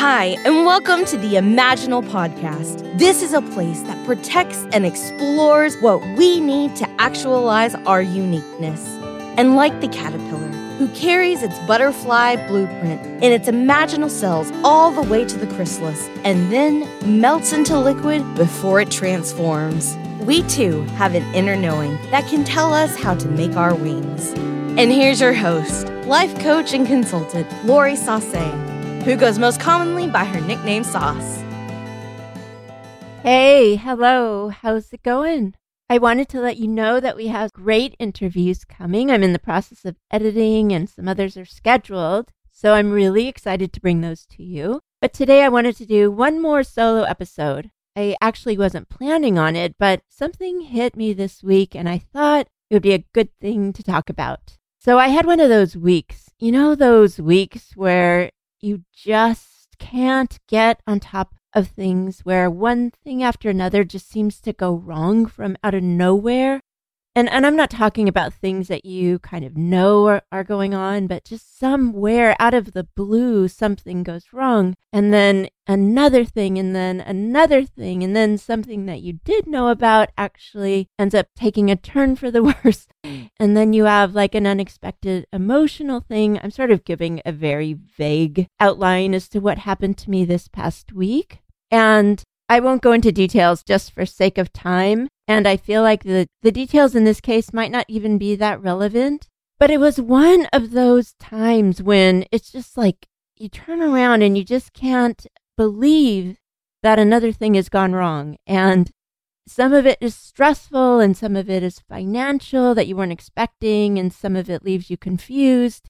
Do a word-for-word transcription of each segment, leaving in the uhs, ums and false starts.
Hi, and welcome to the Imaginal Podcast. This is a place that protects and explores what we need to actualize our uniqueness. And like the caterpillar, who carries its butterfly blueprint in its imaginal cells all the way to the chrysalis, and then melts into liquid before it transforms. We too have an inner knowing that can tell us how to make our wings. And here's your host, life coach and consultant, Lori Sase, who goes most commonly by her nickname Sauce. Hey, hello, how's it going? I wanted to let you know that we have great interviews coming. I'm in the process of editing and some others are scheduled, so I'm really excited to bring those to you. But today I wanted to do one more solo episode. I actually wasn't planning on it, but something hit me this week and I thought it would be a good thing to talk about. So I had one of those weeks, you know, those weeks where you just can't get on top of things, where one thing after another just seems to go wrong from out of nowhere. And and I'm not talking about things that you kind of know are, are going on, but just somewhere out of the blue, something goes wrong. And then another thing, and then another thing, and then something that you did know about actually ends up taking a turn for the worse. And then you have like an unexpected emotional thing. I'm sort of giving a very vague outline as to what happened to me this past week. And I won't go into details just for sake of time, and I feel like the, the details in this case might not even be that relevant, but it was one of those times when it's just like you turn around and you just can't believe that another thing has gone wrong, and some of it is stressful, and some of it is financial that you weren't expecting, and some of it leaves you confused.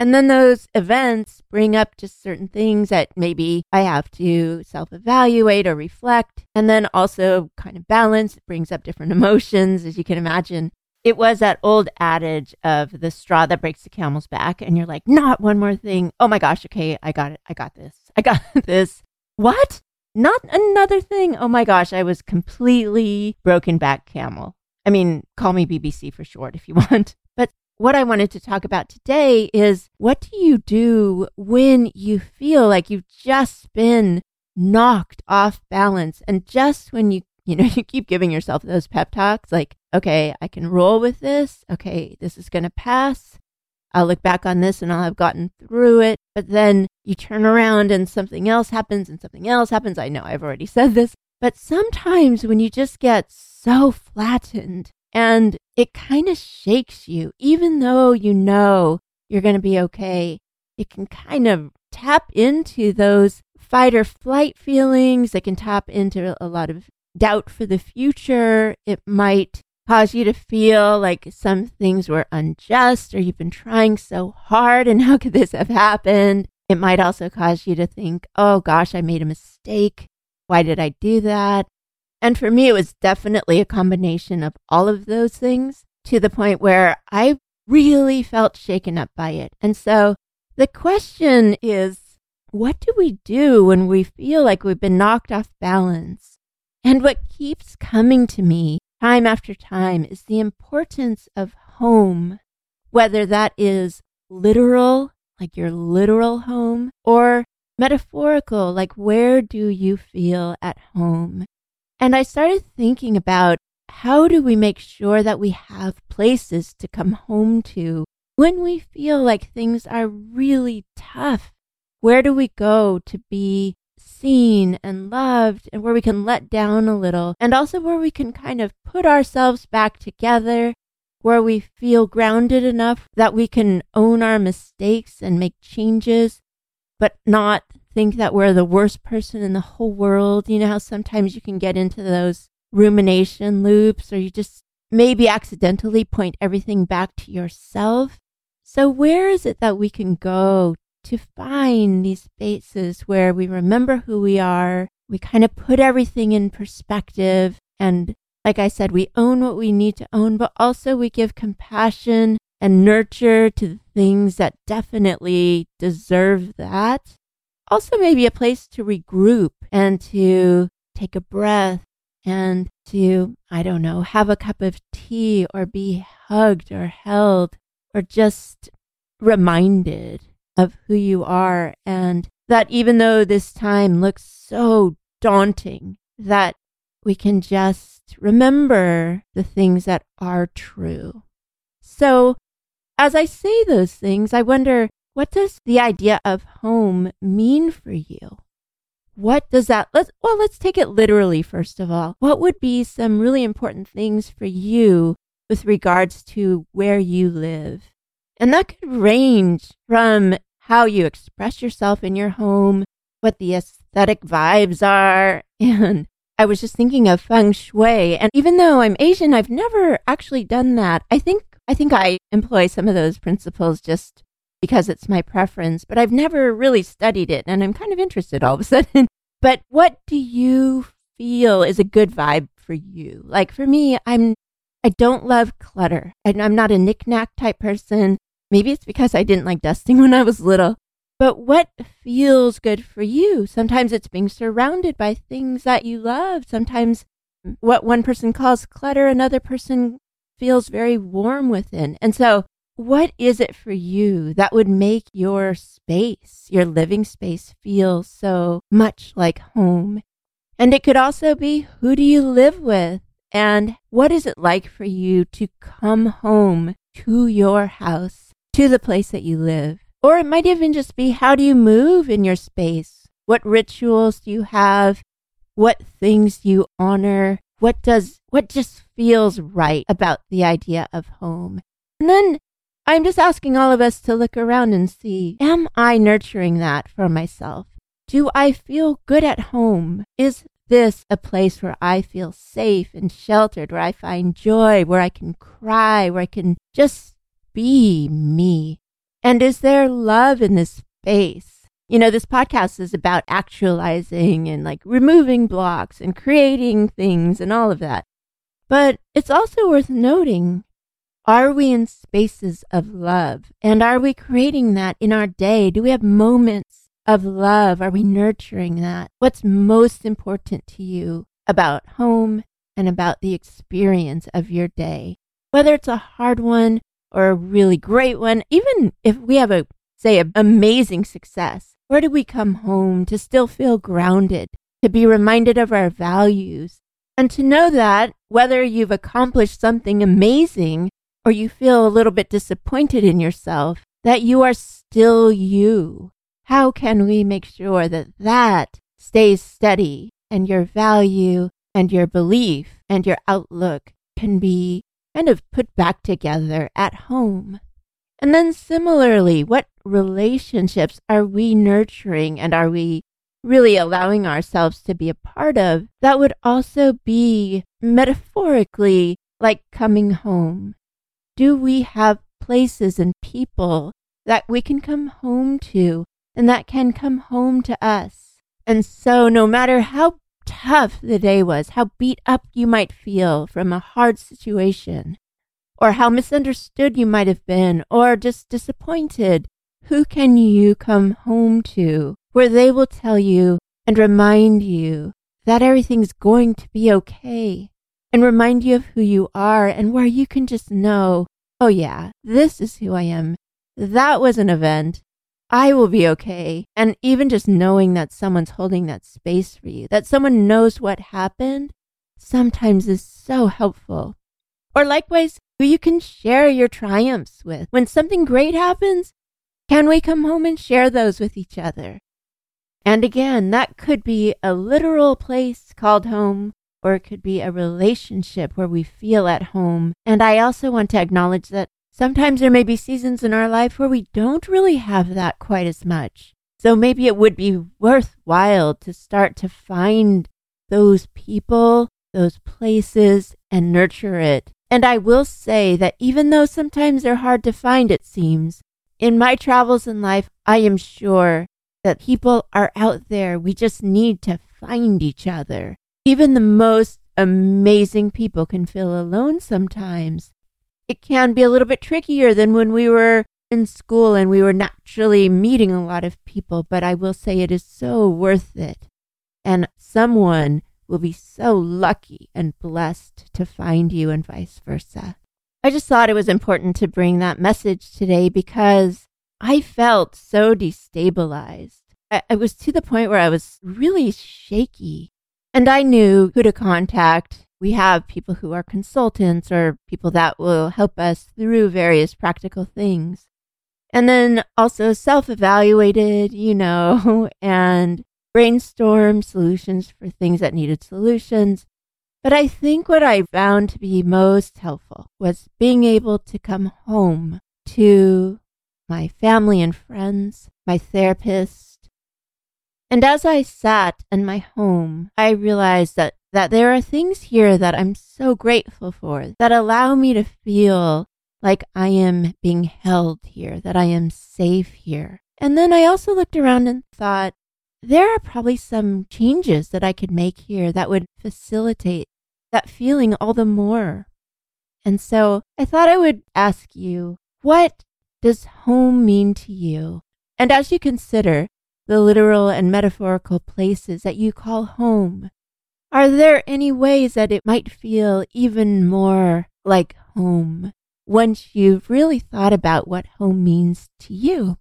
And then those events bring up just certain things that maybe I have to self-evaluate or reflect, and then also kind of balance. It brings up different emotions, as you can imagine. It was that old adage of the straw that breaks the camel's back, and you're like, not one more thing. Oh my gosh, okay, I got it. I got this. I got this. What? Not another thing? Oh my gosh, I was completely broken back camel. I mean, call me B B C for short if you want. But what I wanted to talk about today is, what do you do when you feel like you've just been knocked off balance? And just when you, you know, you keep giving yourself those pep talks like, okay, I can roll with this. Okay, this is going to pass. I'll look back on this and I'll have gotten through it. But then you turn around and something else happens and something else happens. I know I've already said this, but sometimes when you just get so flattened, and it kind of shakes you, even though you know you're going to be okay. It can kind of tap into those fight or flight feelings. It can tap into a lot of doubt for the future. It might cause you to feel like some things were unjust, or you've been trying so hard, and how could this have happened? It might also cause you to think, oh gosh, I made a mistake. Why did I do that? And for me, it was definitely a combination of all of those things, to the point where I really felt shaken up by it. And so the question is, what do we do when we feel like we've been knocked off balance? And what keeps coming to me time after time is the importance of home, whether that is literal, like your literal home, or metaphorical, like where do you feel at home? And I started thinking about, how do we make sure that we have places to come home to when we feel like things are really tough? Where do we go to be seen and loved, and where we can let down a little, and also where we can kind of put ourselves back together, where we feel grounded enough that we can own our mistakes and make changes, but not think that we're the worst person in the whole world. You know how sometimes you can get into those rumination loops, or you just maybe accidentally point everything back to yourself. So where is it that we can go to find these spaces where we remember who we are, we kind of put everything in perspective, and like I said, we own what we need to own, but also we give compassion and nurture to the things that definitely deserve that. Also maybe a place to regroup and to take a breath and to, I don't know, have a cup of tea or be hugged or held or just reminded of who you are and that even though this time looks so daunting, that we can just remember the things that are true. So as I say those things, I wonder, what does the idea of home mean for you? What does that, let's, well, let's take it literally, first of all. What would be some really important things for you with regards to where you live? And that could range from how you express yourself in your home, what the aesthetic vibes are. And I was just thinking of feng shui. And even though I'm Asian, I've never actually done that. I think I think I employ some of those principles just because it's my preference, but I've never really studied it. And I'm kind of interested all of a sudden. But what do you feel is a good vibe for you? Like for me, I'm I don't love clutter. I'm not a knick-knack type person. Maybe it's because I didn't like dusting when I was little. But what feels good for you? Sometimes it's being surrounded by things that you love. Sometimes what one person calls clutter, another person feels very warm within. And so what is it for you that would make your space, your living space, feel so much like home? And it could also be, who do you live with? And what is it like for you to come home to your house, to the place that you live? Or it might even just be, how do you move in your space? What rituals do you have? What things do you honor? What does what just feels right about the idea of home? And then I'm just asking all of us to look around and see, am I nurturing that for myself? Do I feel good at home? Is this a place where I feel safe and sheltered, where I find joy, where I can cry, where I can just be me? And is there love in this space? You know, this podcast is about actualizing and like removing blocks and creating things and all of that. But it's also worth noting, are we in spaces of love? And are we creating that in our day? Do we have moments of love? Are we nurturing that? What's most important to you about home and about the experience of your day? Whether it's a hard one or a really great one, even if we have a, say, an amazing success, where do we come home to still feel grounded, to be reminded of our values, and to know that whether you've accomplished something amazing or you feel a little bit disappointed in yourself, that you are still you. How can we make sure that that stays steady and your value and your belief and your outlook can be kind of put back together at home? And then similarly, what relationships are we nurturing and are we really allowing ourselves to be a part of that would also be metaphorically like coming home? Do we have places and people that we can come home to and that can come home to us? And so no matter how tough the day was, how beat up you might feel from a hard situation, or how misunderstood you might have been, or just disappointed, who can you come home to where they will tell you and remind you that everything's going to be okay, and remind you of who you are, and where you can just know, oh yeah, this is who I am, that was an event, I will be okay. And even just knowing that someone's holding that space for you, that someone knows what happened, sometimes is so helpful. Or likewise, who you can share your triumphs with. When something great happens, can we come home and share those with each other? And again, that could be a literal place called home, or it could be a relationship where we feel at home. And I also want to acknowledge that sometimes there may be seasons in our life where we don't really have that quite as much. So maybe it would be worthwhile to start to find those people, those places, and nurture it. And I will say that even though sometimes they're hard to find, it seems, in my travels in life, I am sure that people are out there. We just need to find each other. Even the most amazing people can feel alone sometimes. It can be a little bit trickier than when we were in school and we were naturally meeting a lot of people, but I will say it is so worth it. And someone will be so lucky and blessed to find you and vice versa. I just thought it was important to bring that message today because I felt so destabilized. I, I was to the point where I was really shaky. And I knew who to contact. We have people who are consultants or people that will help us through various practical things. And then also self-evaluated, you know, and brainstormed solutions for things that needed solutions. But I think what I found to be most helpful was being able to come home to my family and friends, my therapist. And as I sat in my home, I realized that, that there are things here that I'm so grateful for that allow me to feel like I am being held here, that I am safe here. And then I also looked around and thought, there are probably some changes that I could make here that would facilitate that feeling all the more. And so I thought I would ask you, what does home mean to you? And as you consider the literal and metaphorical places that you call home, are there any ways that it might feel even more like home once you've really thought about what home means to you?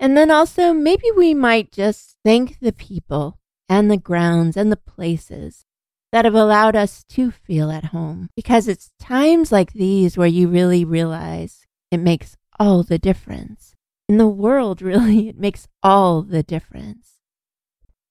And then also, maybe we might just thank the people and the grounds and the places that have allowed us to feel at home. Because it's times like these where you really realize it makes all the difference. In the world, really, it makes all the difference.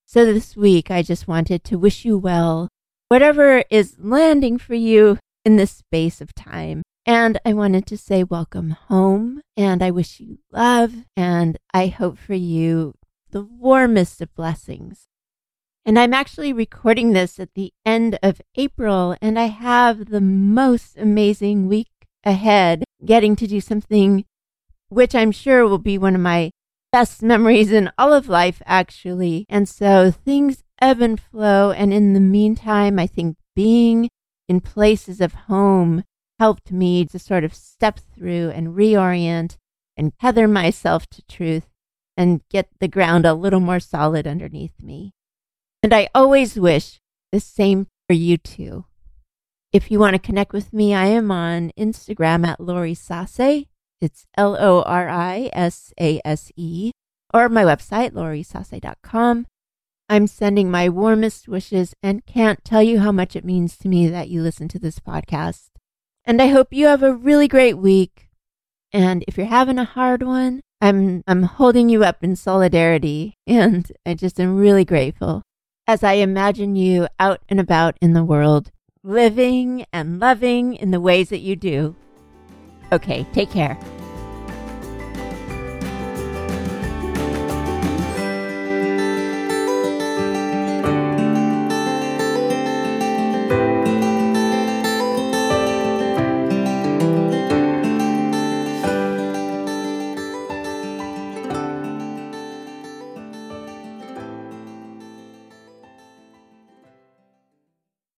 So this week, I just wanted to wish you well, whatever is landing for you in this space of time. And I wanted to say welcome home, and I wish you love, and I hope for you the warmest of blessings. And I'm actually recording this at the end of April, and I have the most amazing week ahead, getting to do something which I'm sure will be one of my best memories in all of life, actually. And so things ebb and flow, and in the meantime, I think being in places of home helped me to sort of step through and reorient and tether myself to truth and get the ground a little more solid underneath me. And I always wish the same for you too. If you want to connect with me, I am on Instagram at Lori Sase. It's L O R I S A S E, or my website, lori sase dot com. I'm sending my warmest wishes and can't tell you how much it means to me that you listen to this podcast. And I hope you have a really great week. And if you're having a hard one, I'm I'm holding you up in solidarity. And I just am really grateful as I imagine you out and about in the world, living and loving in the ways that you do. Okay, take care.